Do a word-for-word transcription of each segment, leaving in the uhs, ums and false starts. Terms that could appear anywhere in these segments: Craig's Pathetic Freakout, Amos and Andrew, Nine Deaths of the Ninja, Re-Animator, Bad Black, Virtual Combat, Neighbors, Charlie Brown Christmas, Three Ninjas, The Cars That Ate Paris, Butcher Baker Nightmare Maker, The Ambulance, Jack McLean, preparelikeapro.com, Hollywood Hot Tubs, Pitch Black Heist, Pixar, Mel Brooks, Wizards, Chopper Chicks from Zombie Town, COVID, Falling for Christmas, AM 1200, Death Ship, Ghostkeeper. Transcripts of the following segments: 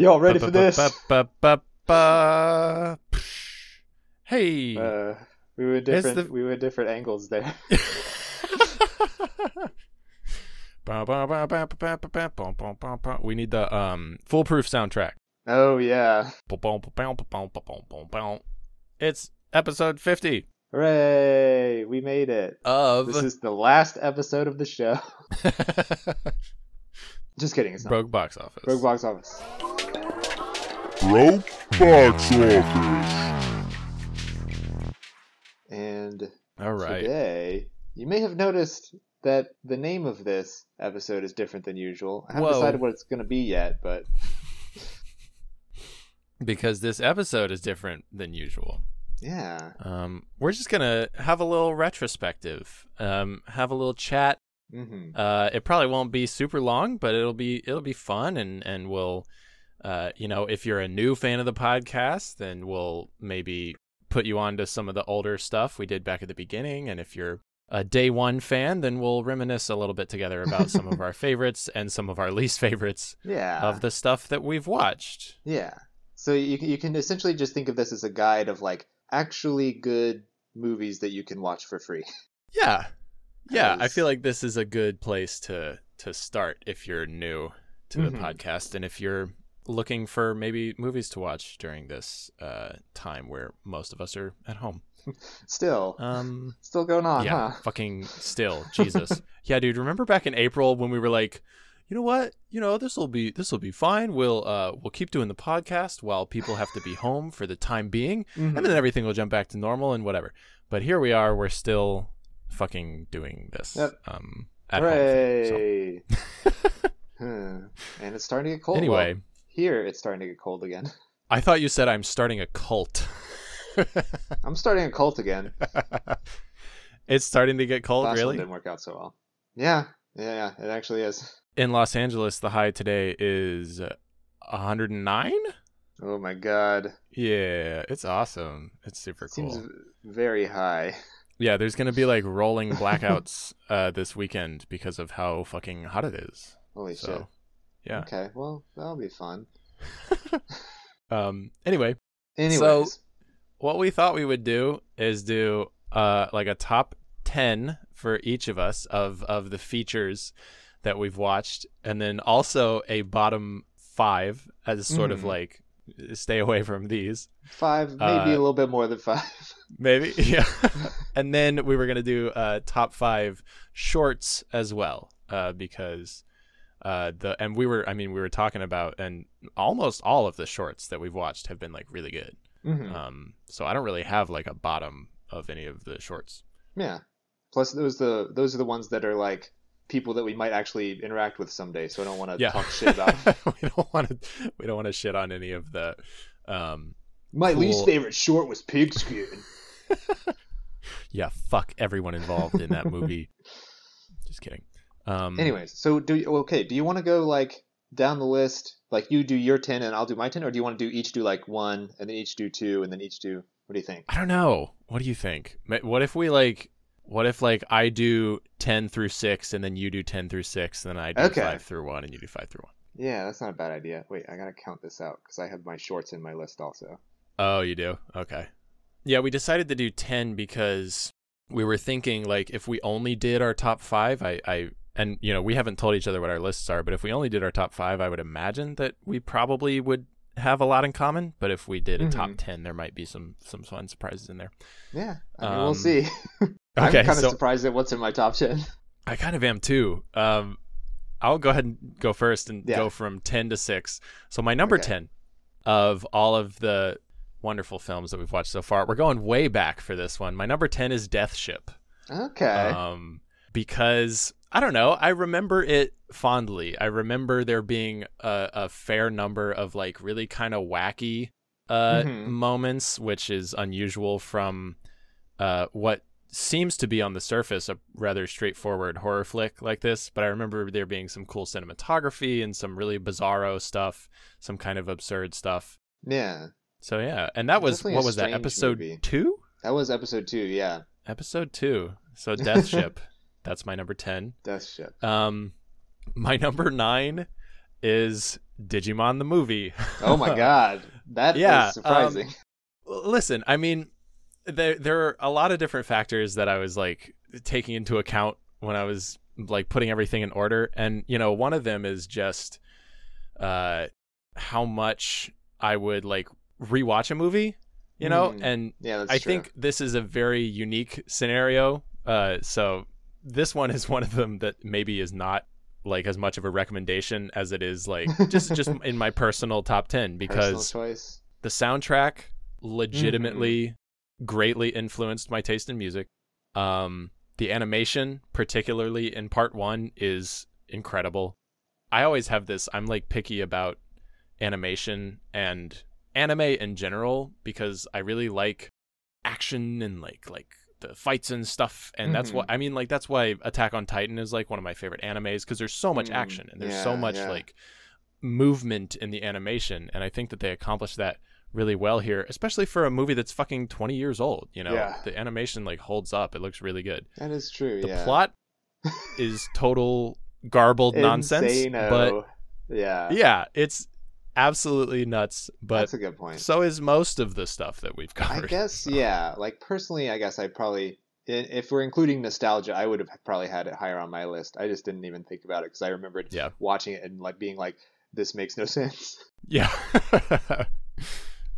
Y'all ready for this? Hey, uh, we were different. The... We were different angles there. We need the um Foolproof soundtrack. Oh yeah. It's episode fifty. Hooray! We made it. Of this is the last episode of the show. Just kidding. It's not. Broke box office. Broke box office. Broke box office. And all right. Today, you may have noticed that the name of this episode is different than usual. I haven't Whoa. decided what it's going to be yet, but because this episode is different than usual. Yeah. Um, we're just going to have a little retrospective. Um, have a little chat. Mm-hmm. Uh, it probably won't be super long, but it'll be it'll be fun, and and we'll, uh, you know, if you're a new fan of the podcast, then we'll maybe put you on to some of the older stuff we did back at the beginning, and if you're a day one fan, then we'll reminisce a little bit together about some of our favorites and some of our least favorites yeah. of the stuff that we've watched. Yeah. So you you can essentially just think of this as a guide of like actually good movies that you can watch for free. Yeah. Yeah, I feel like this is a good place to to start if you're new to the mm-hmm. podcast, and if you're looking for maybe movies to watch during this uh, time where most of us are at home. Still. Um, still going on, yeah, huh? Fucking still. Jesus. Yeah, dude, remember back in April when we were like, you know what? You know, this will be this will be fine. We'll uh, we'll keep doing the podcast while people have to be home for the time being, mm-hmm. and then everything will jump back to normal and whatever. But here we are, we're still fucking doing this. Yep. Um, at Hooray! Home, so. And it's starting to get cold. Anyway, well, here it's starting to get cold again. I thought you said I'm starting a cult. I'm starting a cult again. It's starting to get cold. Last really? One didn't work out so well. Yeah, yeah, yeah. It actually is. In Los Angeles, the high today is one hundred nine. Oh my god! Yeah, it's awesome. It's super it cool. Seems very high. Yeah, there's going to be like rolling blackouts uh, this weekend because of how fucking hot it is. Holy so, shit. Yeah. Okay, well, that'll be fun. um. Anyway. Anyways. So what we thought we would do is do uh like a top ten for each of us of, of the features that we've watched, and then also a bottom five as sort mm. of like stay away from these. Five, maybe uh, a little bit more than five. Maybe, yeah. And then we were going to do uh, top five shorts as well, uh, because uh, the and we were, I mean, we were talking about, and almost all of the shorts that we've watched have been like really good. Mm-hmm. Um, so I don't really have like a bottom of any of the shorts. Yeah. Plus, those the those are the ones that are like people that we might actually interact with someday. So I don't want to yeah. talk shit about. we don't want to. We don't want to shit on any of the. Um, My cool... least favorite short was Pigskin. Yeah, fuck everyone involved in that movie. Just kidding. Um, Anyways, so do you, okay. Do you want to go like down the list? Like you do your ten and I'll do my ten, or do you want to do each do like one and then each do two and then each do? What do you think? I don't know. What do you think? What if we like? What if like I do ten through six and then you do ten through six and then I do okay. five through one and you do five through one? Yeah, that's not a bad idea. Wait, I gotta count this out because I have my shorts in my list also. Oh, you do? Okay. Yeah, we decided to do ten because we were thinking like if we only did our top five, I, I and you know we haven't told each other what our lists are, but if we only did our top five, I would imagine that we probably would have a lot in common. But if we did a mm-hmm. top ten, there might be some some fun surprises in there. Yeah, I mean, um, we'll see. Okay, I'm kind of so, surprised at what's in my top ten. I kind of am too. Um. I'll go ahead and go first and yeah. go from ten to six. So my number okay. ten of all of the wonderful films that we've watched so far, we're going way back for this one. My number ten is Death Ship. Okay. Um, because I don't know, I remember it fondly. I remember there being a, a fair number of like really kind of wacky uh, mm-hmm. moments, which is unusual from uh, what seems to be on the surface a rather straightforward horror flick like this, but I remember there being some cool cinematography and some really bizarro stuff, some kind of absurd stuff. Yeah. So yeah, and that was what was that episode movie. two? That was episode two, yeah. Episode two. So Death Ship. That's my number ten. Death Ship. Um, my number nine is Digimon the movie. Oh my God. That yeah, is surprising. Um, listen, I mean, there there are a lot of different factors that I was like taking into account when I was like putting everything in order. And, you know, one of them is just uh, how much I would like rewatch a movie, you know, mm. and yeah, that's I true. think this is a very unique scenario. Uh, so this one is one of them that maybe is not like as much of a recommendation as it is like just just in my personal top ten, because the soundtrack legitimately mm-hmm. greatly influenced my taste in music. Um, the animation, particularly in part one, is incredible. I always have this, I'm like picky about animation and anime in general, because I really like action and like like the fights and stuff, and mm-hmm. that's what I mean, like that's why Attack on Titan is like one of my favorite animes, because there's so much mm-hmm. action and there's yeah, so much yeah. like movement in the animation, and I think that they accomplished that really well here, especially for a movie that's fucking twenty years old, you know. Yeah. The animation like holds up, it looks really good. That is true. The yeah. plot is total garbled nonsense. Insano. But yeah yeah it's absolutely nuts, but that's a good point. So is most of the stuff that we've covered, I guess. Yeah, like personally, I guess I probably, if we're including nostalgia, I would have probably had it higher on my list. I just didn't even think about it because I remembered yeah. watching it and like being like, this makes no sense. Yeah.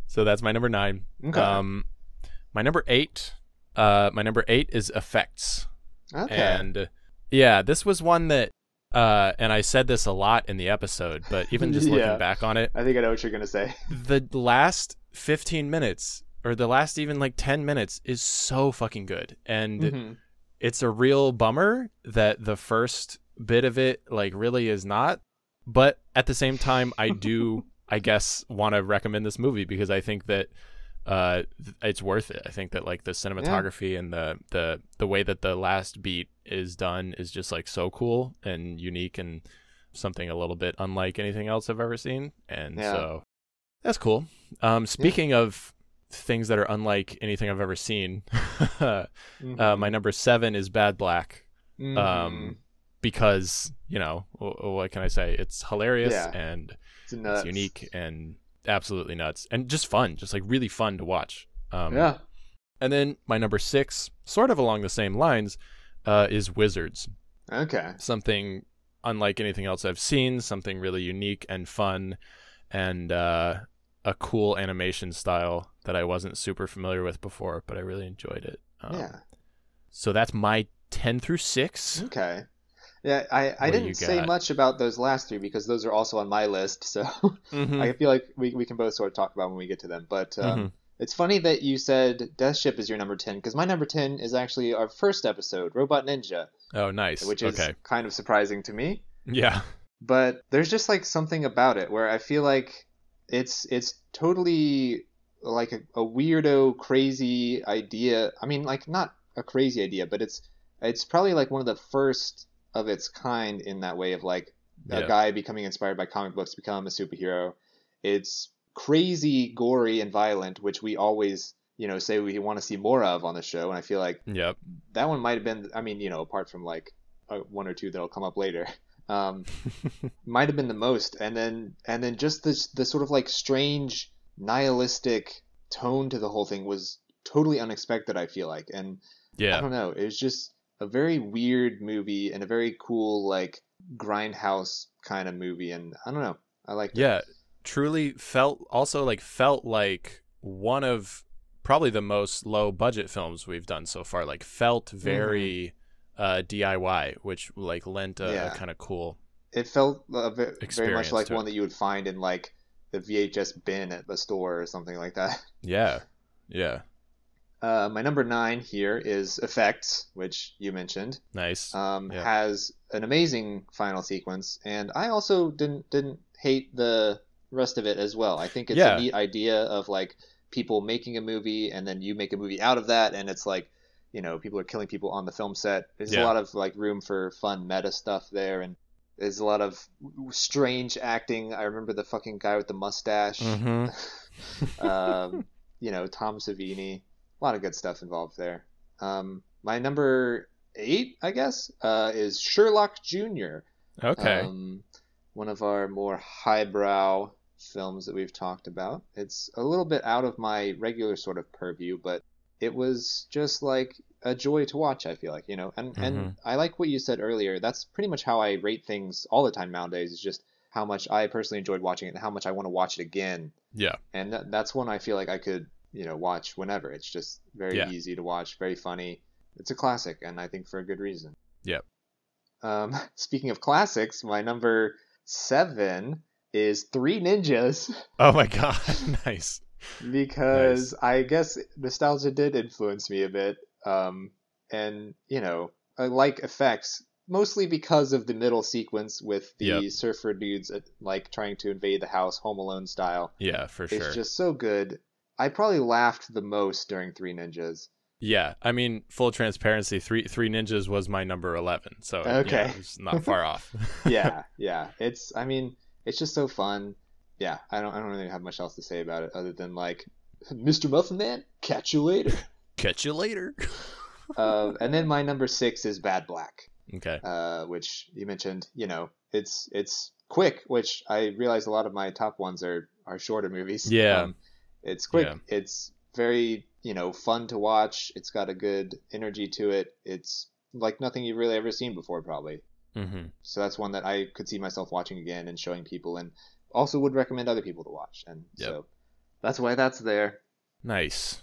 So that's my number nine. Okay. Um, my number eight. Uh, my number eight is Effects. Okay. And uh, yeah, this was one that. Uh, and I said this a lot in the episode, but even just looking yeah. back on it, I think I know what you're going to say. The last fifteen minutes, or the last even like ten minutes, is so fucking good. And mm-hmm. it's a real bummer that the first bit of it like really is not. But at the same time, I do, I guess, want to recommend this movie because I think that uh, it's worth it. I think that like the cinematography yeah. and the, the, the way that the last beat is done is just like so cool and unique and something a little bit unlike anything else I've ever seen, and yeah. so that's cool. Um speaking yeah. of things that are unlike anything I've ever seen, mm-hmm. uh, my number seven is Bad Black. Mm-hmm. Um because, you know, w- what can I say, it's hilarious yeah. and it's, it's unique and absolutely nuts and just fun, just like really fun to watch. Um yeah and then my number six, sort of along the same lines, Uh, is Wizards. Okay. Something unlike anything else I've seen, something really unique and fun, and uh, a cool animation style that I wasn't super familiar with before, but I really enjoyed it. Um, yeah. So that's my ten through six. Okay. Yeah, I, I didn't say much about those last three because those are also on my list, so mm-hmm. I feel like we, we can both sort of talk about when we get to them, but... Um, mm-hmm. It's funny that you said Death Ship is your number ten, because my number ten is actually our first episode, Robot Ninja. Oh, nice. Which is okay. kind of surprising to me. Yeah. But there's just like something about it where I feel like it's it's totally like a, a weirdo, crazy idea. I mean, like not a crazy idea, but it's it's probably like one of the first of its kind in that way of like yeah. a guy becoming inspired by comic books to become a superhero. It's crazy, gory, and violent, which we always, you know, say we want to see more of on the show, and I feel like yep. that one might have been, I mean, you know, apart from like uh, one or two that'll come up later, um, might have been the most. And then, and then just this the sort of like strange nihilistic tone to the whole thing was totally unexpected, I feel like, and yeah. I don't know, it was just a very weird movie and a very cool like grindhouse kind of movie, and I don't know, I liked it. Yeah. Truly felt also like felt like one of probably the most low budget films we've done so far, like felt very mm-hmm. uh D I Y, which like lent a, yeah. a kind of cool, it felt a v- very much like one it. that you would find in like the V H S bin at the store or something like that. Yeah yeah uh my number nine here is Effects, which you mentioned. Nice. um yeah. Has an amazing final sequence, and I also didn't didn't hate the rest of it as well. I think it's yeah. a neat idea of like people making a movie and then you make a movie out of that, and it's like, you know, people are killing people on the film set. There's yeah. a lot of like room for fun meta stuff there, and there's a lot of strange acting. I remember the fucking guy with the mustache. Mm-hmm. um you know, Tom Savini, a lot of good stuff involved there. Um my number eight, I guess, uh is Sherlock Junior Okay. um one of our more highbrow films that we've talked about. It's a little bit out of my regular sort of purview, but it was just like a joy to watch, I feel like, you know, and, mm-hmm. and I like what you said earlier. That's pretty much how I rate things all the time nowadays, is just how much I personally enjoyed watching it and how much I want to watch it again. Yeah. And th- that's one I feel like I could, you know, watch whenever. It's just very yeah. easy to watch, very funny. It's a classic, and I think for a good reason. Yep. Um, speaking of classics, my number seven is Three Ninjas. Oh my god, nice. Because nice. I guess nostalgia did influence me a bit. Um, and, you know, I like Effects, mostly because of the middle sequence with the yep. surfer dudes, like, trying to invade the house, Home Alone style. Yeah, for sure. It's just so good. I probably laughed the most during Three Ninjas. Yeah, I mean, full transparency, Three Three Ninjas was my number eleven, so okay. you know, it's not far off. yeah, yeah, it's, I mean, it's just so fun. Yeah, I don't, I don't really have much else to say about it other than, like, Mister Muffin Man, catch you later. Catch you later. uh, and then my number six is Bad Black. Okay. Uh, which you mentioned, you know, it's it's quick, which I realize a lot of my top ones are, are shorter movies. Yeah. Um, it's quick. Yeah. It's very, you know, fun to watch. It's got a good energy to it. It's like nothing you've really ever seen before, probably. Mm-hmm. So that's one that I could see myself watching again and showing people, and also would recommend other people to watch. And yep. so that's why that's there. Nice.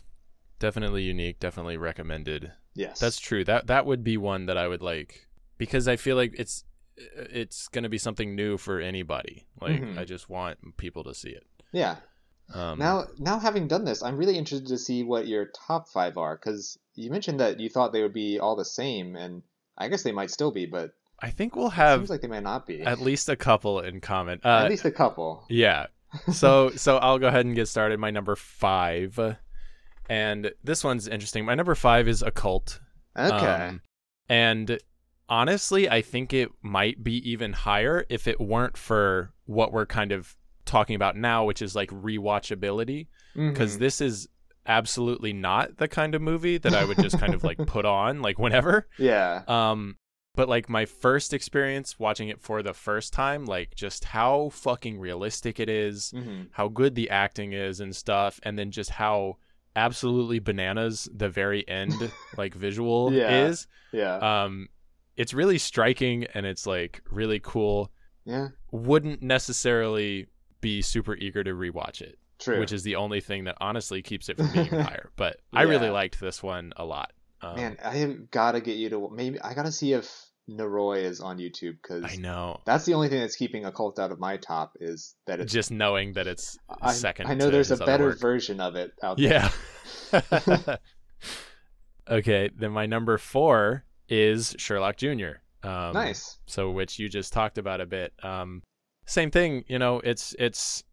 Definitely unique. Definitely recommended. Yes. That's true. That that would be one that I would like, because I feel like it's it's going to be something new for anybody. Like, mm-hmm. I just want people to see it. Yeah. Um, now, now having done this, I'm really interested to see what your top five are, because you mentioned that you thought they would be all the same, and I guess they might still be, but I think we'll have, seems like they might not be, at least a couple in common. Uh, at least a couple. Yeah. So, so I'll go ahead and get started. My number five, and this one's interesting. My number five is Occult. Okay. Um, and honestly, I think it might be even higher if it weren't for what we're kind of talking about now, which is like rewatchability, because mm-hmm. this is absolutely not the kind of movie that I would just kind of like put on like whenever. Yeah. Um, but like my first experience watching it for the first time, like just how fucking realistic it is, mm-hmm. how good the acting is and stuff, and then just how absolutely bananas the very end like visual yeah. is. Yeah. Um, it's really striking, and it's like really cool. Yeah. Wouldn't necessarily be super eager to rewatch it. True. Which is the only thing that honestly keeps it from being higher. But yeah. I really liked this one a lot. Um, Man, I have got to get you to, maybe I got to see if Neroy is on YouTube, because I know that's the only thing that's keeping Occult out of my top, is that it's just knowing that it's I, second. I know to there's a better work. version of it out there. Yeah. Okay, then my number four is Sherlock Junior Um, nice. So, which you just talked about a bit. Um, Same thing, you know, it's, it's,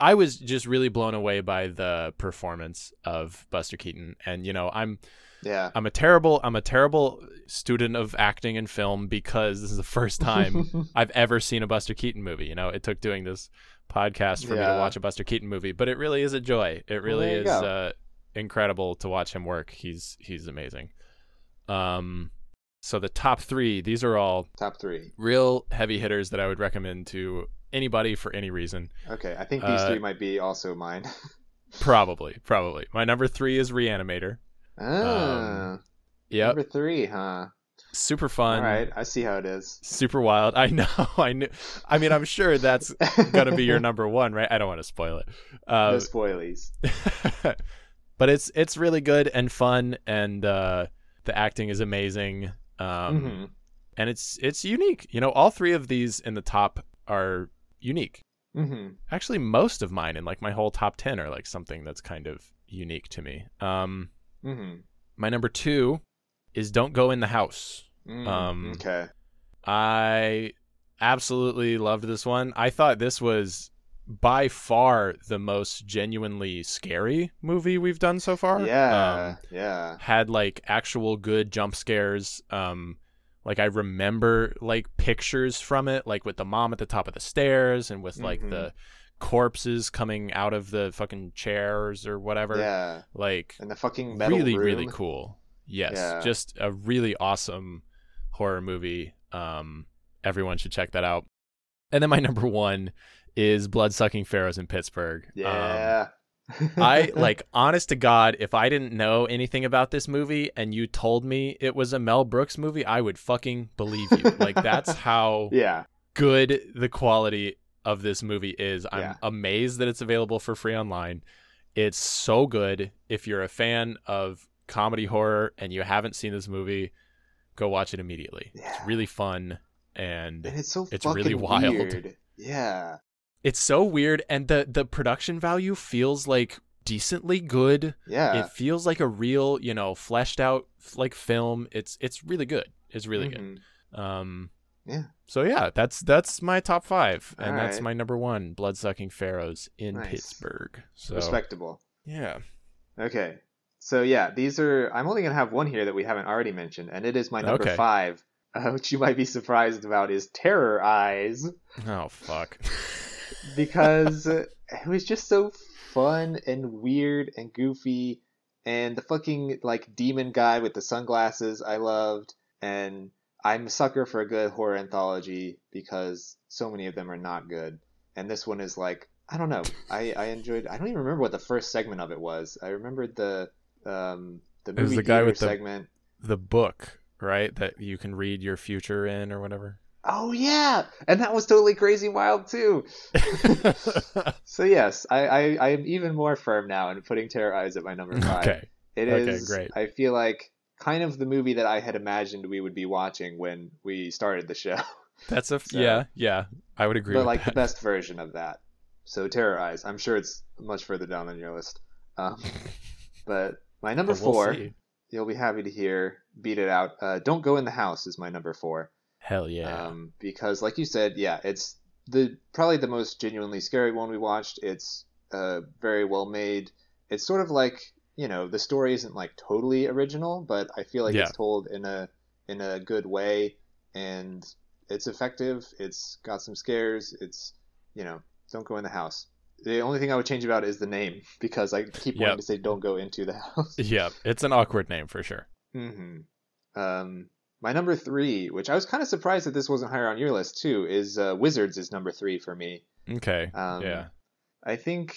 I was just really blown away by the performance of Buster Keaton. And, you know, I'm, yeah, I'm a terrible, I'm a terrible student of acting and film, because this is the first time I've ever seen a Buster Keaton movie. You know, it took doing this podcast for yeah. me to watch a Buster Keaton movie, but it really is a joy. It really well, is uh, incredible to watch him work. He's, he's amazing. Um, so the top three, these are all top three real heavy hitters that I would recommend to anybody for any reason. Okay, I think these uh, three might be also mine. probably, probably. My number three is Re-Animator. Ah, um, yeah. Number three, huh? Super fun. All right, I see how it is. Super wild. I know. I knew. I mean, I'm sure that's gonna be your number one, right? I don't want to spoil it. Uh, no spoilies. But it's it's really good and fun, and uh, the acting is amazing. Um, mm-hmm. And it's it's unique. You know, all three of these in the top are unique. Mm-hmm. Actually, most of mine and like my whole top ten are like something that's kind of unique to me. Um, mm-hmm. My number two is Don't Go in the House. Mm, um, okay. I absolutely loved this one. I thought this was by far the most genuinely scary movie we've done so far. Yeah. Um, yeah. Had like actual good jump scares. Um, Like I remember like pictures from it, like with the mom at the top of the stairs and with like mm-hmm. the corpses coming out of the fucking chairs or whatever. Yeah. Like and the fucking metal really, room. really cool. Yes. Yeah. Just a really awesome horror movie. Um, everyone should check that out. And then my number one is Bloodsucking Pharaohs in Pittsburgh. Yeah. Um, I, like, honest to God, if I didn't know anything about this movie and you told me it was a Mel Brooks movie, I would fucking believe you. Like, that's how yeah. good the quality of this movie is. I'm yeah. amazed that it's available for free online. It's so good. If you're a fan of comedy horror and you haven't seen this movie, go watch it immediately. Yeah. It's really fun and, and it's, so it's really wild. Weird. Yeah. It's so weird, and the, the production value feels, like, decently good. Yeah. It feels like a real, you know, fleshed out, like, film. It's it's really good. It's really mm-hmm. good. Um, yeah. So, yeah, that's that's my top five, and All that's right. my number one, Bloodsucking Pharaohs in nice. Pittsburgh. So, respectable. Yeah. Okay. So, yeah, these are – I'm only going to have one here that we haven't already mentioned, and it is my number okay. five, uh, which you might be surprised about, is Terror Eyes. Oh, fuck. Because it was just so fun and weird and goofy, and the fucking like demon guy with the sunglasses I loved, and I'm a sucker for a good horror anthology because so many of them are not good, and this one is like, I don't know, I, I enjoyed. I don't even remember what the first segment of it was. I remembered the um the movie the guy with the, segment, the book, right, that you can read your future in or whatever. Oh, yeah. And that was totally crazy wild, too. So, yes, I, I, I am even more firm now in putting Terror Eyes at my number five. Okay. It okay, is, great. I feel like, kind of the movie that I had imagined we would be watching when we started the show. That's a, so, yeah, yeah. I would agree but with like that. But, like, the best version of that. So, Terror Eyes. I'm sure it's much further down than your list. Um, but my number but we'll four, see. You'll be happy to hear, beat it out. Uh, Don't Go in the House is my number four. Hell yeah. Um, because like you said, yeah, it's the probably the most genuinely scary one we watched. It's uh, very well made. It's sort of like, you know, the story isn't like totally original, but I feel like yeah. it's told in a in a good way, and it's effective. It's got some scares. It's, you know, don't go in the house. The only thing I would change about it is the name, because I keep yep. wanting to say don't go into the house. Yeah, it's an awkward name for sure. Mm-hmm. Um. My number three, which I was kind of surprised that this wasn't higher on your list too, is uh, Wizards is number three for me. Okay. Um, yeah. I think,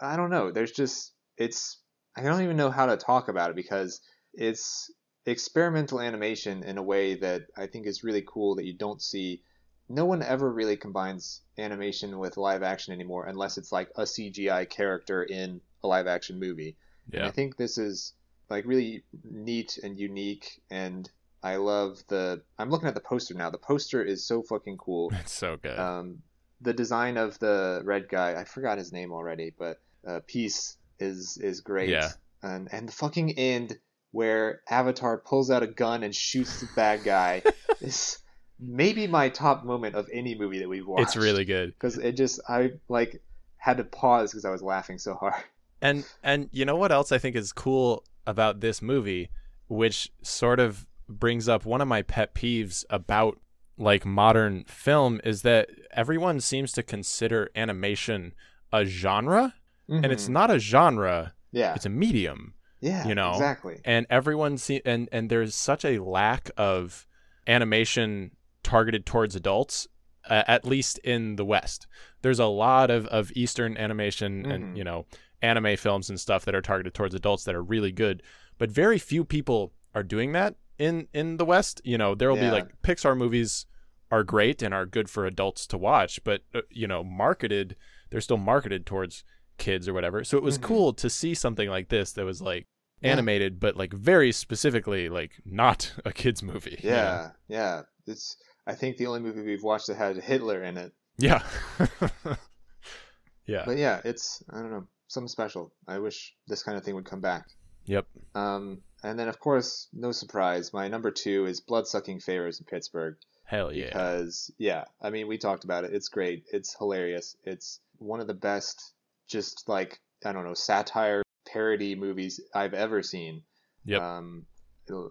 I don't know. There's just, it's, I don't even know how to talk about it because it's experimental animation in a way that I think is really cool that you don't see. No one ever really combines animation with live action anymore unless it's like a C G I character in a live action movie. Yeah. And I think this is like really neat and unique, and I love the... I'm looking at the poster now. The poster is so fucking cool. It's so good. Um, the design of the red guy, I forgot his name already, but uh, Peace is is great. Yeah. And, and the fucking end where Avatar pulls out a gun and shoots the bad guy is maybe my top moment of any movie that we've watched. It's really good. Because it just... I like had to pause because I was laughing so hard. And And you know what else I think is cool about this movie, which sort of brings up one of my pet peeves about like modern film, is that everyone seems to consider animation a genre, mm-hmm. and it's not a genre. Yeah, it's a medium. Yeah, you know, exactly. And everyone see and and there's such a lack of animation targeted towards adults, uh, at least in the West. There's a lot of of Eastern animation, mm-hmm. and you know, anime films and stuff that are targeted towards adults that are really good, but very few people are doing that. In in the West, you know, there will yeah. be like Pixar movies are great and are good for adults to watch, but, uh, you know, marketed, they're still marketed towards kids or whatever. So it was mm-hmm. cool to see something like this that was like animated, yeah. but like very specifically like not a kid's movie. Yeah. You know? Yeah. It's, I think, the only movie we've watched that had Hitler in it. Yeah. Yeah. But yeah, it's, I don't know, something special. I wish this kind of thing would come back. Yep. Um, and then, of course, no surprise, my number two is Bloodsucking Pharaohs in Pittsburgh. Hell yeah. Because, yeah, I mean, we talked about it. It's great. It's hilarious. It's one of the best, just like, I don't know, satire parody movies I've ever seen. Yep. Um,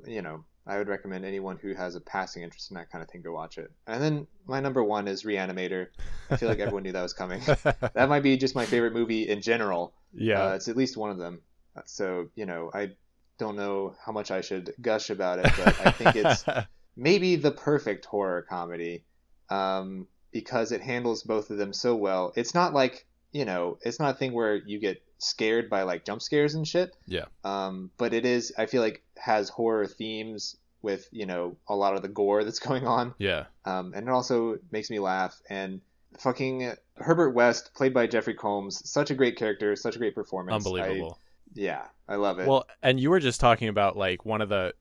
you know, I would recommend anyone who has a passing interest in that kind of thing to watch it. And then my number one is Re-Animator. I feel like everyone knew that was coming. That might be just my favorite movie in general. Yeah. Uh, it's at least one of them. So, you know, I don't know how much I should gush about it, but I think it's maybe the perfect horror comedy. Um, because it handles both of them so well. It's not like, you know, it's not a thing where you get scared by like jump scares and shit. Yeah. Um, but it is, I feel like, has horror themes with, you know, a lot of the gore that's going on. Yeah. Um, and it also makes me laugh. And fucking Herbert West, played by Jeffrey Combs, such a great character, such a great performance. Unbelievable. I, yeah, I love it. Well, and you were just talking about like one of the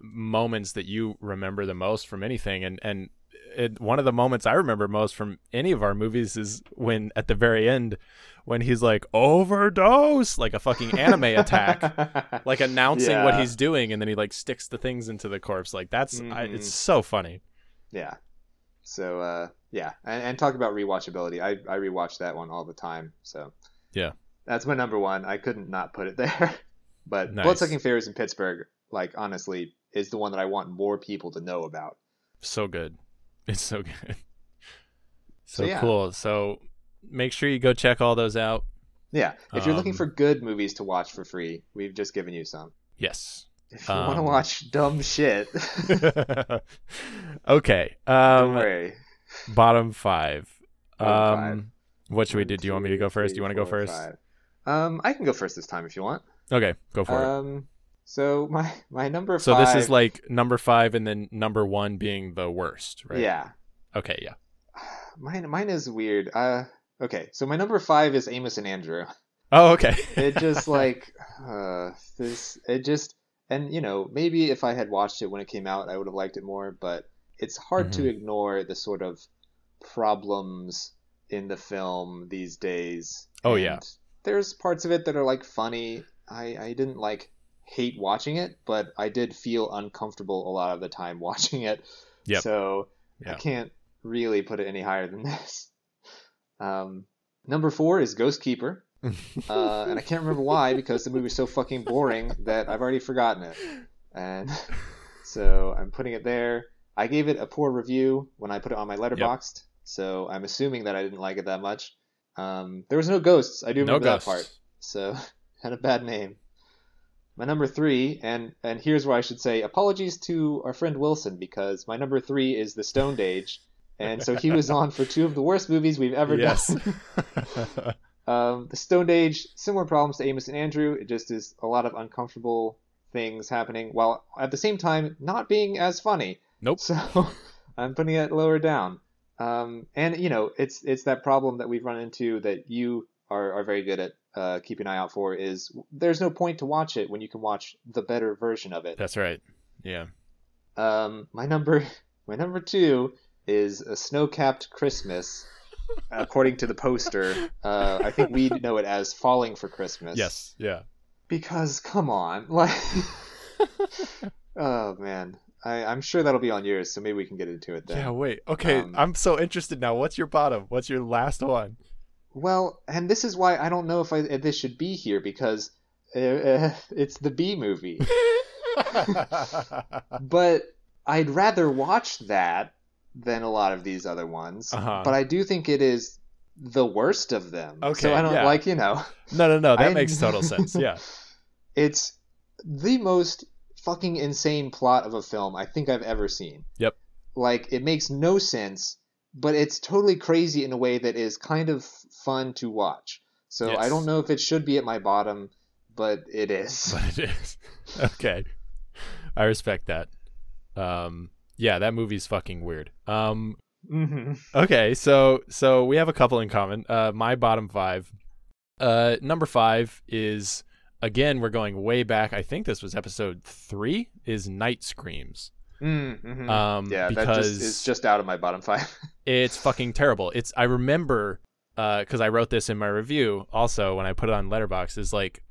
moments that you remember the most from anything, and and it, one of the moments I remember most from any of our movies is when at the very end when he's like overdose, like a fucking anime attack, like announcing yeah. what he's doing, and then he like sticks the things into the corpse. Like that's mm-hmm. I, it's so funny. Yeah. So uh yeah, and, and talk about rewatchability. I I rewatch that one all the time. So yeah, that's my number one. I couldn't not put it there. But nice. Bloodsucking Pharaohs in Pittsburgh, like, honestly, is the one that I want more people to know about. So good. It's so good. So, so yeah. Cool. So make sure you go check all those out. Yeah. If um, you're looking for good movies to watch for free, we've just given you some. Yes. If you um, want to watch dumb shit. Okay. Um, Don't worry. Bottom five. Bottom um, five. What should One, we do? Do you want me to go first? Three, do you want to go first? Five. Um, I can go first this time if you want. Okay, go for um, it. So my my number so five. So this is like number five, and then number one being the worst, right? Yeah. Okay, yeah. Mine mine is weird. Uh, okay, so my number five is Amos and Andrew. Oh, okay. It just like uh, this. It just and you know maybe if I had watched it when it came out, I would have liked it more. But it's hard mm-hmm. to ignore the sort of problems in the film these days. Oh yeah. There's parts of it that are like funny. I, I didn't like hate watching it, but I did feel uncomfortable a lot of the time watching it. Yep. So yeah. I can't really put it any higher than this. Um, number four is Ghostkeeper. uh, and I can't remember why, because the movie is so fucking boring that I've already forgotten it. And so I'm putting it there. I gave it a poor review when I put it on my Letterboxd. Yep. So I'm assuming that I didn't like it that much. Um, there was no ghosts. I do remember no that part. So had a bad name. My number three, and and here's where I should say apologies to our friend Wilson, because my number three is The Stone Age, and so he was on for two of the worst movies we've ever yes. done. um, The Stone Age, similar problems to Amos and Andrew. It just is a lot of uncomfortable things happening, while at the same time not being as funny. Nope. So I'm putting it lower down. Um, and you know, it's, it's that problem that we've run into that you are, are very good at, uh, keeping an eye out for, is there's no point to watch it when you can watch the better version of it. That's right. Yeah. Um, my number, my number two is A Snow-Capped Christmas. According to the poster, uh, I think we know it as Falling for Christmas. Yes. Yeah. Because come on, like, oh man. I, I'm sure that'll be on yours, so maybe we can get into it then. Yeah, wait. Okay, um, I'm so interested now. What's your bottom? What's your last one? Well, and this is why I don't know if I if this should be here, because uh, uh, it's the B-Movie. But I'd rather watch that than a lot of these other ones. Uh-huh. But I do think it is the worst of them. Okay, so I don't yeah. like, you know. No, no, no. That I, makes total sense, yeah. It's the most fucking insane plot of a film I think I've ever seen. Yep. Like, it makes no sense, but it's totally crazy in a way that is kind of fun to watch. So yes. I don't know if it should be at my bottom, but it is. But it is. Okay. I respect that. Um, yeah, that movie's fucking weird. Um, mm-hmm. Okay, so so we have a couple in common. Uh, my bottom five. Uh, number five is... Again, we're going way back. I think this was episode three, is Night Screams. Mm, mm-hmm. um, yeah, because that just, it's just out of my bottom five. It's fucking terrible. It's I remember, because uh, I wrote this in my review also when I put it on Letterboxd, is like,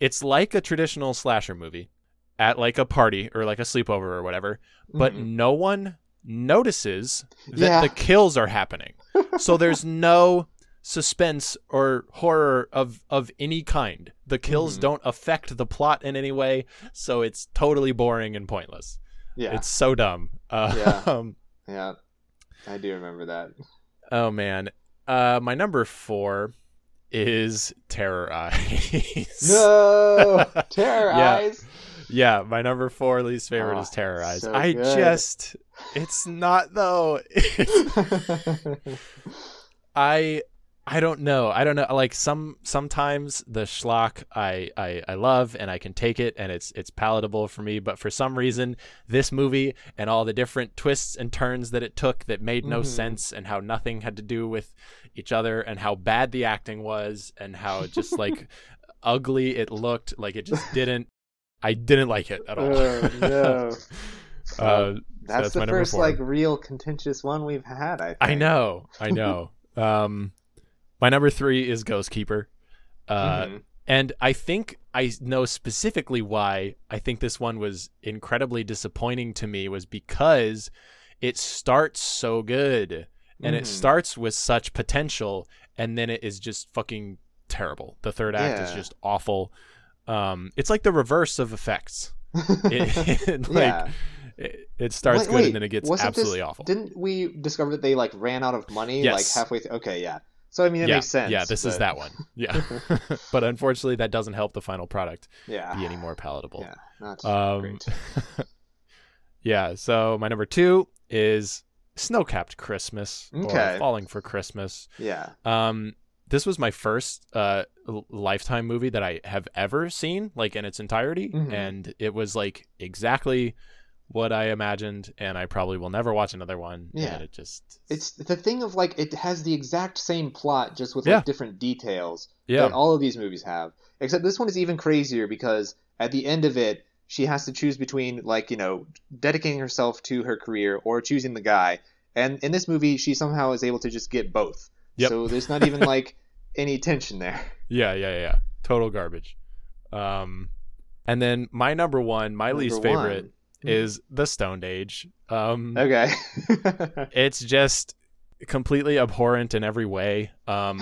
it's like a traditional slasher movie at like a party or like a sleepover or whatever, but mm-hmm. no one notices that yeah. the kills are happening. So there's no... suspense or horror of of any kind. The kills mm-hmm. don't affect the plot in any way, so it's totally boring and pointless. Yeah, it's so dumb. Uh, yeah, um, yeah, I do remember that. Oh man, uh, my number four is Terror Eyes. No, Terror yeah. Eyes. Yeah, my number four least favorite oh, is Terror Eyes. So I good. just, it's not though. I, I don't know. I don't know. Like some, sometimes the schlock I, I, I love and I can take it and it's, it's palatable for me. But for some reason, this movie and all the different twists and turns that it took that made no mm-hmm. sense, and how nothing had to do with each other, and how bad the acting was, and how just like ugly it looked, like it just didn't. I didn't like it at all. Uh, no. uh, uh, that's, so that's the first like real contentious one we've had. I think. I know. I know. um, my number three is Ghostkeeper. Uh, mm-hmm. And I think I know specifically why I think this one was incredibly disappointing to me, was because it starts so good and mm. it starts with such potential, and then it is just fucking terrible. The third act yeah. is just awful. Um, it's like the reverse of Effects. It, it, like, yeah. it, it starts wait, good wait, and then it gets absolutely this, awful. Didn't we discover that they like ran out of money yes. like halfway through? Okay, yeah. So I mean, it yeah, makes sense. Yeah, this but... is that one. Yeah, but unfortunately, that doesn't help the final product yeah. be any more palatable. Yeah, not um, great. Yeah. So my number two is Snow-Capped Christmas okay. or Falling for Christmas. Yeah. Um. This was my first uh, Lifetime movie that I have ever seen, like in its entirety, mm-hmm. and it was like exactly what I imagined, and I probably will never watch another one. Yeah, and it just—it's the thing of like it has the exact same plot, just with yeah. like different details yeah. that all of these movies have. Except this one is even crazier because at the end of it, she has to choose between like you know dedicating herself to her career or choosing the guy, and in this movie, she somehow is able to just get both. Yep. So there's not even like any tension there. Yeah, yeah, yeah. Total garbage. Um, and then my number one, my number least favorite one. is The Stone Age. Um, okay. It's just completely abhorrent in every way. Um,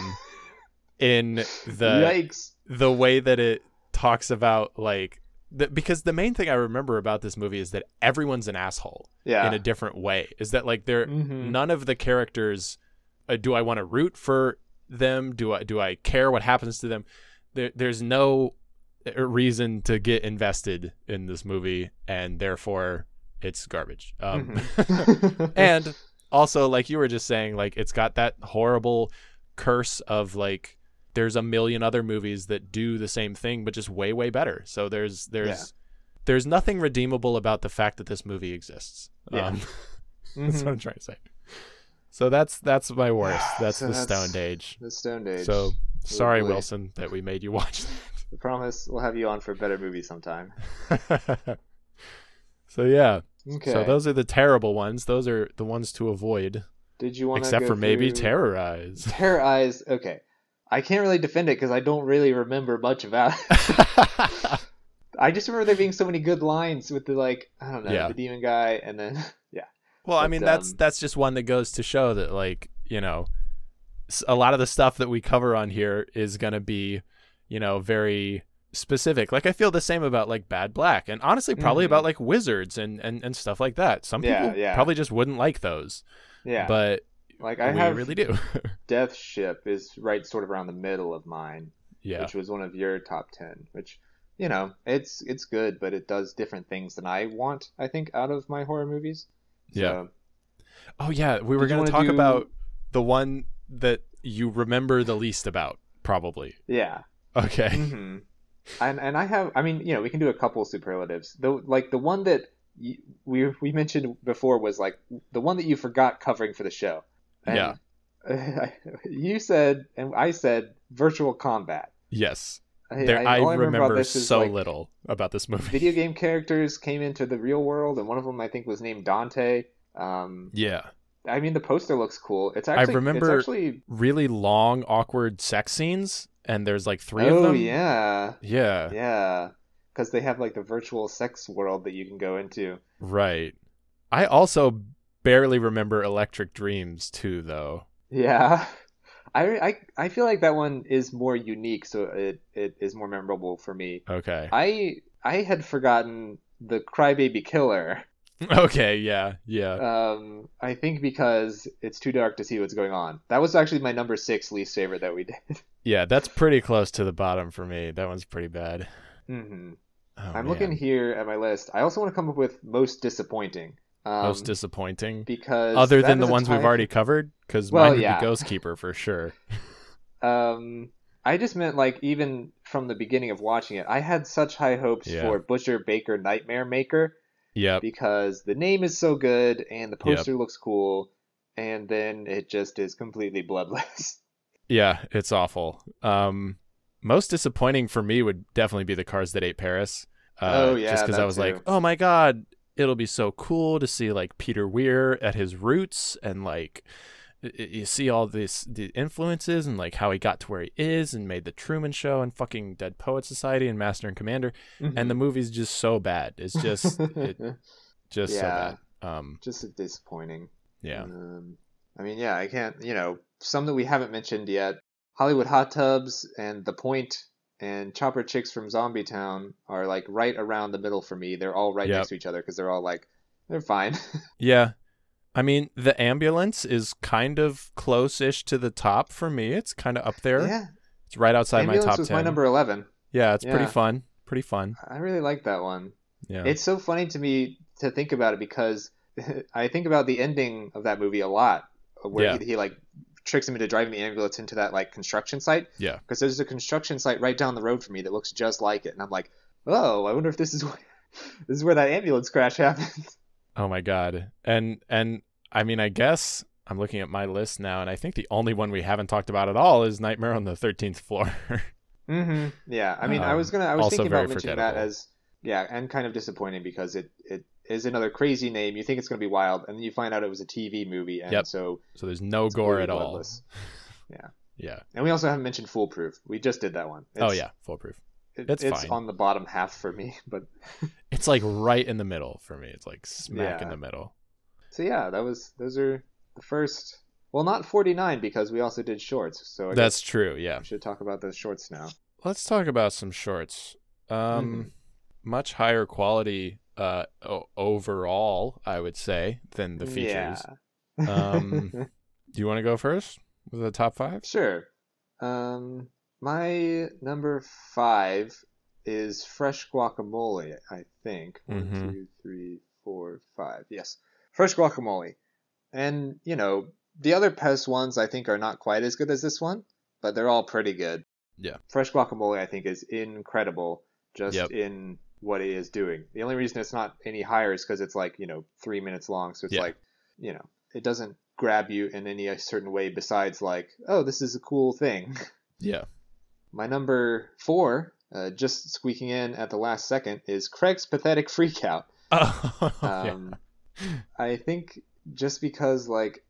in the Yikes. the way that it talks about like the, because the main thing I remember about this movie is that everyone's an asshole yeah. in a different way. Is that like they're mm-hmm. none of the characters. Uh, do I want to root for them? Do I do I care what happens to them? There, there's no reason to get invested in this movie, and therefore it's garbage. Um, mm-hmm. And also, like you were just saying, like it's got that horrible curse of like there's a million other movies that do the same thing, but just way way better. So there's there's yeah. there's nothing redeemable about the fact that this movie exists. Yeah. Um, mm-hmm. That's what I'm trying to say. So that's that's my worst. That's so the that's Stone Age. The Stone Age. So sorry, really. Wilson, that we made you watch that. I promise we'll have you on for a better movie sometime. So yeah. Okay. So those are the terrible ones. Those are the ones to avoid. Did you want to except for maybe Terror Eyes? Terror Eyes. Okay. I can't really defend it because I don't really remember much about it. I just remember there being so many good lines with the like I don't know yeah. the demon guy and then. Well, but, I mean, that's um, that's just one that goes to show that, like, you know, a lot of the stuff that we cover on here is going to be, you know, very specific. Like, I feel the same about, like, Bad Black and honestly probably mm-hmm. about, like, Wizards and, and, and stuff like that. Some yeah, people yeah. probably just wouldn't like those. Yeah. But like I we have really do. Death Ship is right sort of around the middle of mine, yeah. which was one of your top ten, which, you know, it's it's good, but it does different things than I want, I think, out of my horror movies. Yeah. So, oh yeah, we were going to talk do... about the one that you remember the least about, probably. Yeah. Okay. Mm-hmm. And and I have, I mean, you know, we can do a couple superlatives. The like the one that you, we we mentioned before was like the one that you forgot covering for the show. And yeah. I, you said, and I said, Virtual Combat. Yes. There, I, I, I remember, remember so like, little about this movie. Video game characters came into the real world, and one of them I think was named Dante. Um, yeah, I mean the poster looks cool. It's actually I remember it's actually... really long, awkward sex scenes, and there's like three oh, of them. Oh yeah, yeah, yeah. Because they have like the virtual sex world that you can go into. Right. I also barely remember Electric Dreams too, though. Yeah. I, I, I feel like that one is more unique, so it, it is more memorable for me. Okay. I I had forgotten The Crybaby Killer. Okay, yeah, yeah. Um, I think because it's too dark to see what's going on. That was actually my number six least favorite that we did. Yeah, that's pretty close to the bottom for me. That one's pretty bad. Mm-hmm. Oh, I'm man. looking here at my list. I also want to come up with most disappointing. Um, most disappointing? Because other than the ones time... we've already covered? Because well, mine would yeah. be Ghostkeeper for sure. um, I just meant like even from the beginning of watching it, I had such high hopes yeah. for Butcher Baker Nightmare Maker. Yeah, because the name is so good and the poster yep. looks cool, and then it just is completely bloodless. Yeah, it's awful. Um, most disappointing for me would definitely be the Cars That Ate Paris. Uh, oh yeah, just because I was too. like, oh my god, it'll be so cool to see like Peter Weir at his roots and like you see all these the influences and like how he got to where he is and made the Truman Show and fucking Dead Poets Society and Master and Commander. Mm-hmm. And the movie's just so bad. It's just, it, just yeah. so bad. Um, just disappointing. Yeah. Um, I mean, yeah, I can't, you know, some that we haven't mentioned yet, Hollywood Hot Tubs and The Point and Chopper Chicks from Zombie Town are like right around the middle for me. They're all right yep. next to each other. Cause they're all like, they're fine. Yeah. I mean, The Ambulance is kind of close-ish to the top for me. It's kind of up there. Yeah. It's right outside Ambulance my top ten. Ambulance was my number eleven. Yeah, it's yeah. pretty fun. Pretty fun. I really like that one. Yeah. It's so funny to me to think about it because I think about the ending of that movie a lot where yeah. he, he like tricks him into driving the ambulance into that like construction site. Yeah. Because there's a construction site right down the road for me that looks just like it. And I'm like, oh, I wonder if this is where, this is where that ambulance crash happened. Oh my god. And and I mean, I guess I'm looking at my list now, and I think the only one we haven't talked about at all is Nightmare on the thirteenth Floor. Mm-hmm. Yeah. I mean, um, I was gonna I was thinking about mentioning that as yeah, and kind of disappointing because it, it is another crazy name. You think it's gonna be wild, and then you find out it was a T V movie, and yep. so So there's no gore at bloodless. all. Yeah. Yeah. And we also haven't mentioned Foolproof. We just did that one. It's, oh yeah, Foolproof. It, it's it's fine. On the bottom half for me, but it's like right in the middle for me. It's like smack yeah. in the middle. So yeah, that was those are the first. Well, not forty-nine because we also did shorts. So I that's true. Yeah, we should talk about those shorts now. Let's talk about some shorts. Um, mm-hmm. Much higher quality uh o- overall, I would say, than the features. Yeah. um, do you want to go first with the top five? Sure. Um. My number five is Fresh Guacamole, I think. One, mm-hmm. two, three, four, five. Yes. Fresh Guacamole. And, you know, the other Pest ones I think are not quite as good as this one, but they're all pretty good. Yeah. Fresh Guacamole, I think, is incredible just yep. in what it is doing. The only reason it's not any higher is because it's like, you know, three minutes long. So it's yeah. like, you know, it doesn't grab you in any certain way besides like, oh, this is a cool thing. Yeah. My number four, uh, just squeaking in at the last second, is Craig's Pathetic Freakout. Oh, um, yeah. I think just because like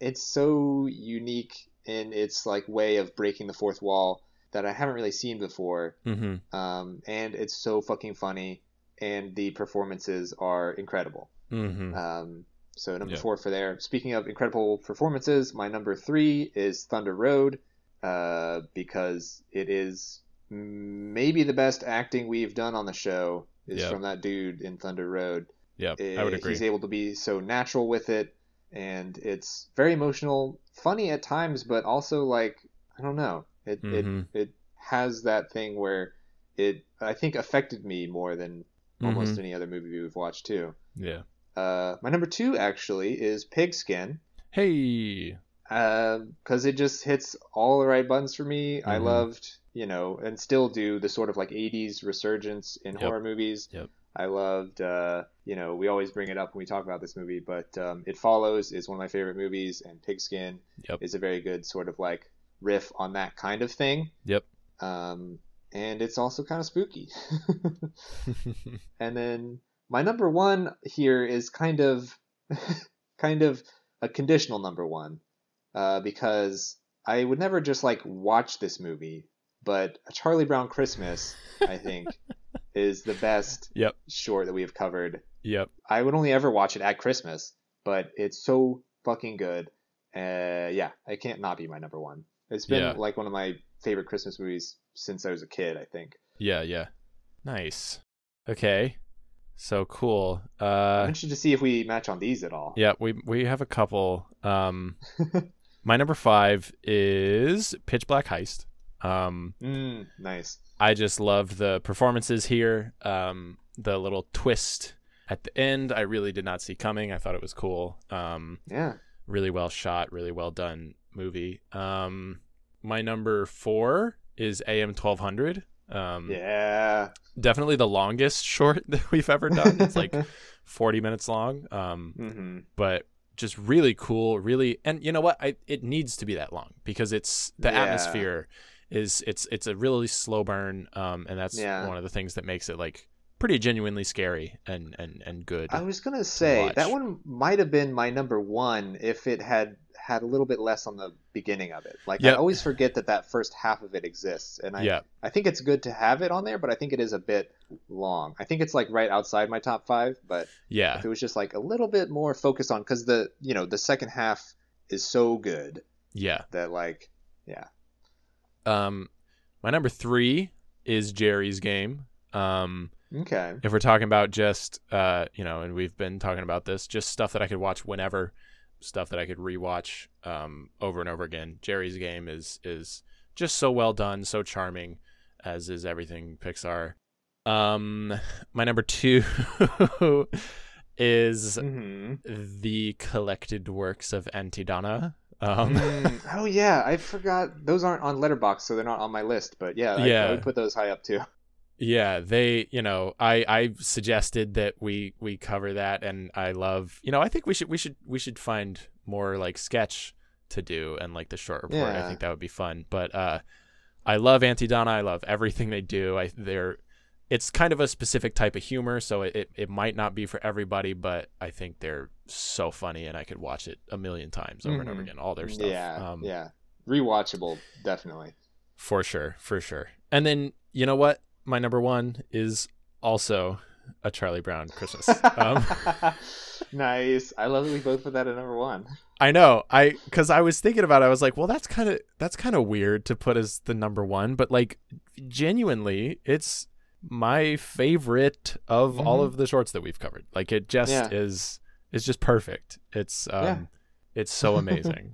it's so unique in its like way of breaking the fourth wall that I haven't really seen before, mm-hmm. um, and it's so fucking funny, and the performances are incredible. Mm-hmm. Um, so number yeah. four for there. Speaking of incredible performances, my number three is Thunder Road. Uh, because it is maybe the best acting we've done on the show is yep. from that dude in Thunder Road. Yeah, I would agree. He's able to be so natural with it, and it's very emotional, funny at times, but also like I don't know, it mm-hmm. it it has that thing where it I think affected me more than mm-hmm. almost any other movie we've watched too. Yeah. Uh, my number two actually is Pigskin. Hey. Because uh, it just hits all the right buttons for me. Mm-hmm. I loved, you know, and still do the sort of like eighties resurgence in yep. horror movies. Yep. I loved, uh, you know, we always bring it up when we talk about this movie, but um, It Follows is one of my favorite movies, and Pigskin yep. is a very good sort of like riff on that kind of thing. Yep. Um, and it's also kind of spooky. And then my number one here is kind of, kind of a conditional number one. Uh, because I would never just like watch this movie, but A Charlie Brown Christmas, I think, is the best yep. short that we have covered. Yep. I would only ever watch it at Christmas, but it's so fucking good. Uh, yeah, it can't not be my number one. It's been yeah. like one of my favorite Christmas movies since I was a kid, I think. Yeah, yeah. Nice. Okay. So cool. Uh, I'm interested to see if we match on these at all. Yeah, we we have a couple. Um, my number five is Pitch Black Heist. Um, mm, nice. I just loved the performances here. Um, the little twist at the end, I really did not see coming. I thought it was cool. Um, yeah. Really well shot, really well done movie. Um, my number four is A M twelve hundred. Um, yeah. Definitely the longest short that we've ever done. It's like forty minutes long. Um, mm-hmm. But just really cool, really. And you know what? I, it needs to be that long because it's the yeah. atmosphere is it's it's a really slow burn. Um, and that's yeah. one of the things that makes it like pretty genuinely scary and, and, and good. I was going to say that one might have been my number one if it had had a little bit less on the beginning of it. Like yep. I always forget that that first half of it exists. And I, yep. I think it's good to have it on there, but I think it is a bit long. I think it's like right outside my top five, but yeah, if it was just like a little bit more focused on, cause the, you know, the second half is so good. Yeah. That like, yeah. Um, my number three is Jerry's Game. Um, Okay. If we're talking about just, uh, you know, and we've been talking about this, just stuff that I could watch whenever, stuff that I could rewatch um, over and over again. Jerry's Game is is just so well done, so charming, as is everything Pixar. Um, my number two is mm-hmm. the collected works of Auntie Donna. Um, oh yeah, I forgot those aren't on Letterboxd, so they're not on my list. But yeah, yeah. I, I would put those high up too. Yeah, they, you know, I, I suggested that we, we cover that, and I love, you know, I think we should we should we should find more like sketch to do and like the short report. Yeah. I think that would be fun. But uh, I love Auntie Donna. I love everything they do. I they're, it's kind of a specific type of humor, so it, it, it might not be for everybody, but I think they're so funny, and I could watch it a million times over mm-hmm. and over again. All their stuff. Yeah, um, yeah, rewatchable, definitely. For sure, for sure. And then you know what? My number one is also a Charlie Brown Christmas. Um, nice. I love that we both put that at number one. I know. I because I was thinking about it, I was like, well, that's kind of that's kind of weird to put as the number one, but like genuinely, it's my favorite of mm-hmm. all of the shorts that we've covered. Like it just yeah. is it's just perfect. It's um, yeah. it's so amazing.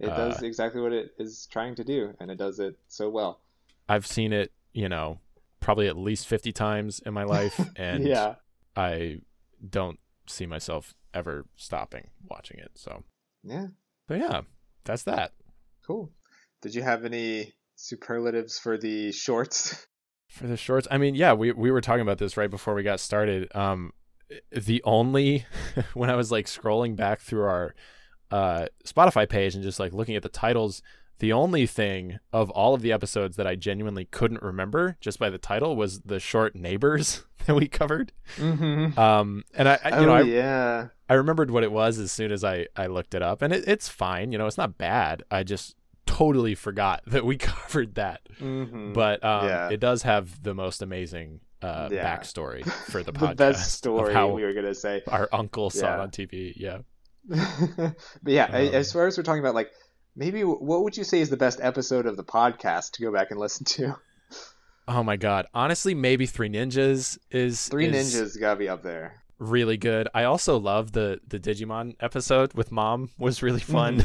It uh, does exactly what it is trying to do, and it does it so well. I've seen it, you know, probably at least fifty times in my life, and yeah. I don't see myself ever stopping watching it. So yeah, but yeah, that's that. Cool. Did you have any superlatives for the shorts? For the shorts, I mean, yeah, we we were talking about this right before we got started. Um, the only when I was like scrolling back through our uh Spotify page and just like looking at the titles. The only thing of all of the episodes that I genuinely couldn't remember just by the title was the short Neighbors that we covered. Mm-hmm. Um, and I, I you oh, know, I, yeah. I remembered what it was as soon as I, I looked it up, and it, it's fine. You know, it's not bad. I just totally forgot that we covered that, mm-hmm. but um, yeah. it does have the most amazing uh, yeah. backstory for the, the podcast. The best story we were going to say. Our uncle saw yeah. it on T V. Yeah. But yeah, um, as far as we're talking about like, maybe what would you say is the best episode of the podcast to go back and listen to? Oh my God. Honestly, maybe Three Ninjas is Three is Ninjas gotta be up there. Really good. I also love the, the Digimon episode with Mom was really fun.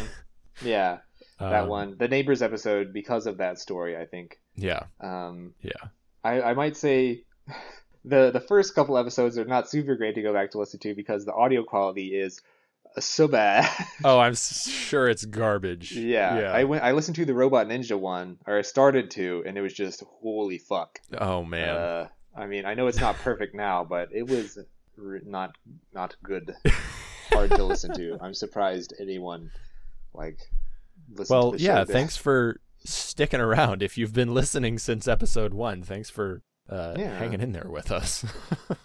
Yeah. That um, one. The Neighbors episode because of that story, I think. Yeah. Um yeah. I, I might say the the first couple episodes are not super great to go back to listen to because the audio quality is so bad. Oh, I'm sure it's garbage. Yeah, yeah. I went. I listened to the Robot Ninja one, or I started to, and it was just holy fuck. Oh man. Uh, I mean, I know it's not perfect now, but it was not not good. Hard to listen to. I'm surprised anyone like listened well, to the yeah, show. Well, yeah. Thanks for sticking around. If you've been listening since episode one, thanks for uh, yeah. hanging in there with us.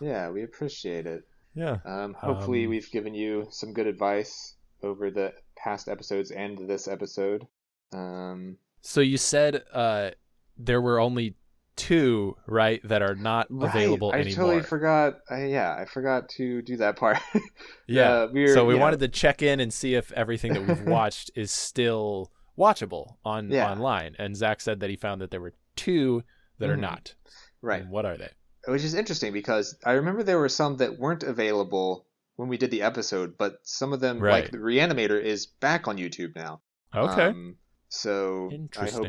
Yeah, we appreciate it. Yeah. Um, hopefully um, we've given you some good advice over the past episodes and this episode. Um, so you said uh, there were only two, right, that are not right, available I anymore. I totally forgot. Uh, yeah, I forgot to do that part. yeah. Uh, we were, so we yeah. wanted to check in and see if everything that we've watched is still watchable on yeah. online. And Zach said that he found that there were two that mm-hmm. are not. Right. And what are they? which is interesting because I remember there were some that weren't available when we did the episode, but some of them, right. like the Re-Animator, is back on YouTube now. Okay. Um, so I hope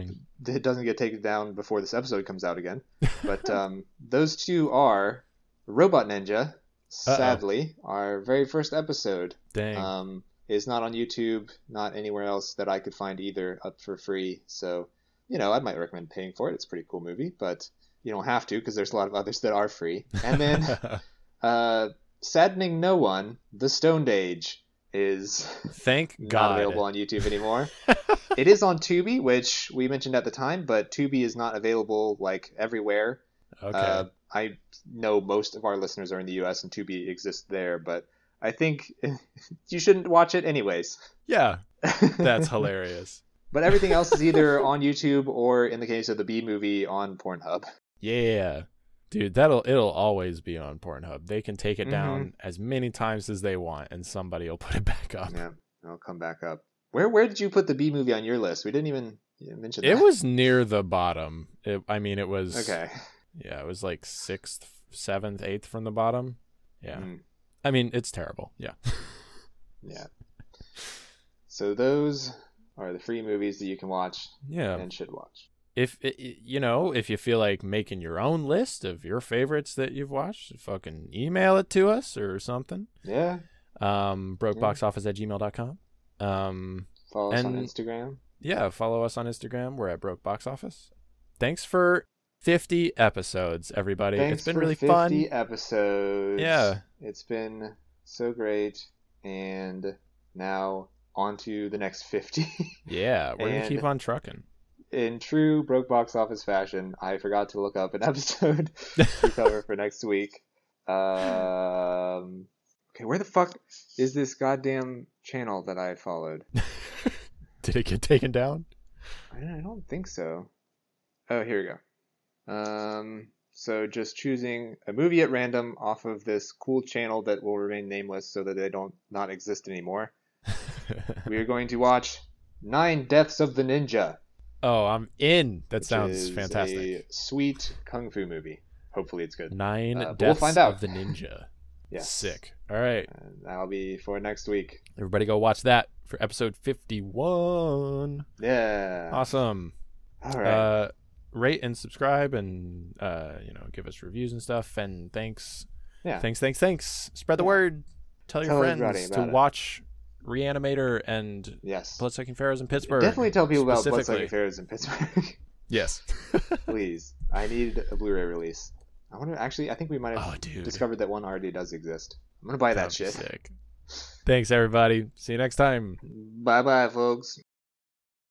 it doesn't get taken down before this episode comes out again. But um, those two are Robot Ninja, sadly, Uh-oh. our very first episode. Dang. Um, is not on YouTube, not anywhere else that I could find either, up for free. So, you know, I might recommend paying for it. It's a pretty cool movie, but you don't have to because there's a lot of others that are free. And then uh, Saddening No One, The Stone Age is Thank not God. available on YouTube anymore. It is on Tubi, which we mentioned at the time, but Tubi is not available like everywhere. Okay. Uh, I know most of our listeners are in the U S and Tubi exists there, but I think you shouldn't watch it anyways. Yeah, that's hilarious. But everything else is either on YouTube or, in the case of the B-Movie, on Pornhub. Yeah. Dude, that'll it'll always be on Pornhub. They can take it mm-hmm. down as many times as they want, and somebody will put it back up. Yeah, it'll come back up. Where where did you put the B-Movie on your list? We didn't even mention that. It was near the bottom. It, I mean, it was... Okay. Yeah, it was like sixth, seventh, eighth from the bottom. Yeah. Mm. I mean, it's terrible. Yeah. Yeah. So those are the free movies that you can watch yeah. and should watch. If, you know, if you feel like making your own list of your favorites that you've watched, fucking email it to us or something. Yeah. Um, brokeboxoffice yeah. at gmail dot com. Um, follow us and, on Instagram. Yeah, follow us on Instagram. We're at brokeboxoffice. Thanks for fifty episodes, everybody. Thanks it's been for really fifty fun. fifty episodes. Yeah. It's been so great. And now on to the next fifty. Yeah, we're going to keep on trucking. In true Broke Box Office fashion, I forgot to look up an episode to cover for next week. Um, okay, where the fuck is this goddamn channel that I followed? Did it get taken down? I don't, I don't think so. Oh, here we go. Um, so just choosing a movie at random off of this cool channel that will remain nameless so that they don't not exist anymore. We are going to watch Nine Deaths of the Ninja. Oh, I'm in. That sounds fantastic. A sweet kung fu movie. Hopefully it's good. Nine uh, Deaths we'll find out. of the Ninja. Yeah. Sick. All right. And that'll be for next week. Everybody go watch that for episode fifty-one. Yeah. Awesome. All right. Uh, rate and subscribe and uh you know give us reviews and stuff, and thanks yeah thanks thanks thanks spread the yeah. word. Tell, tell your friends to it. watch Re-Animator and yes Bloodsucking Pharaohs in Pittsburgh. Definitely tell people about Bloodsucking Pharaohs in Pittsburgh. Yes. Please, I need a Blu-ray release. I want to actually I think we might have oh, discovered that one already does exist. I'm gonna buy that, that shit. Sick. Thanks everybody, see you next time. Bye bye folks.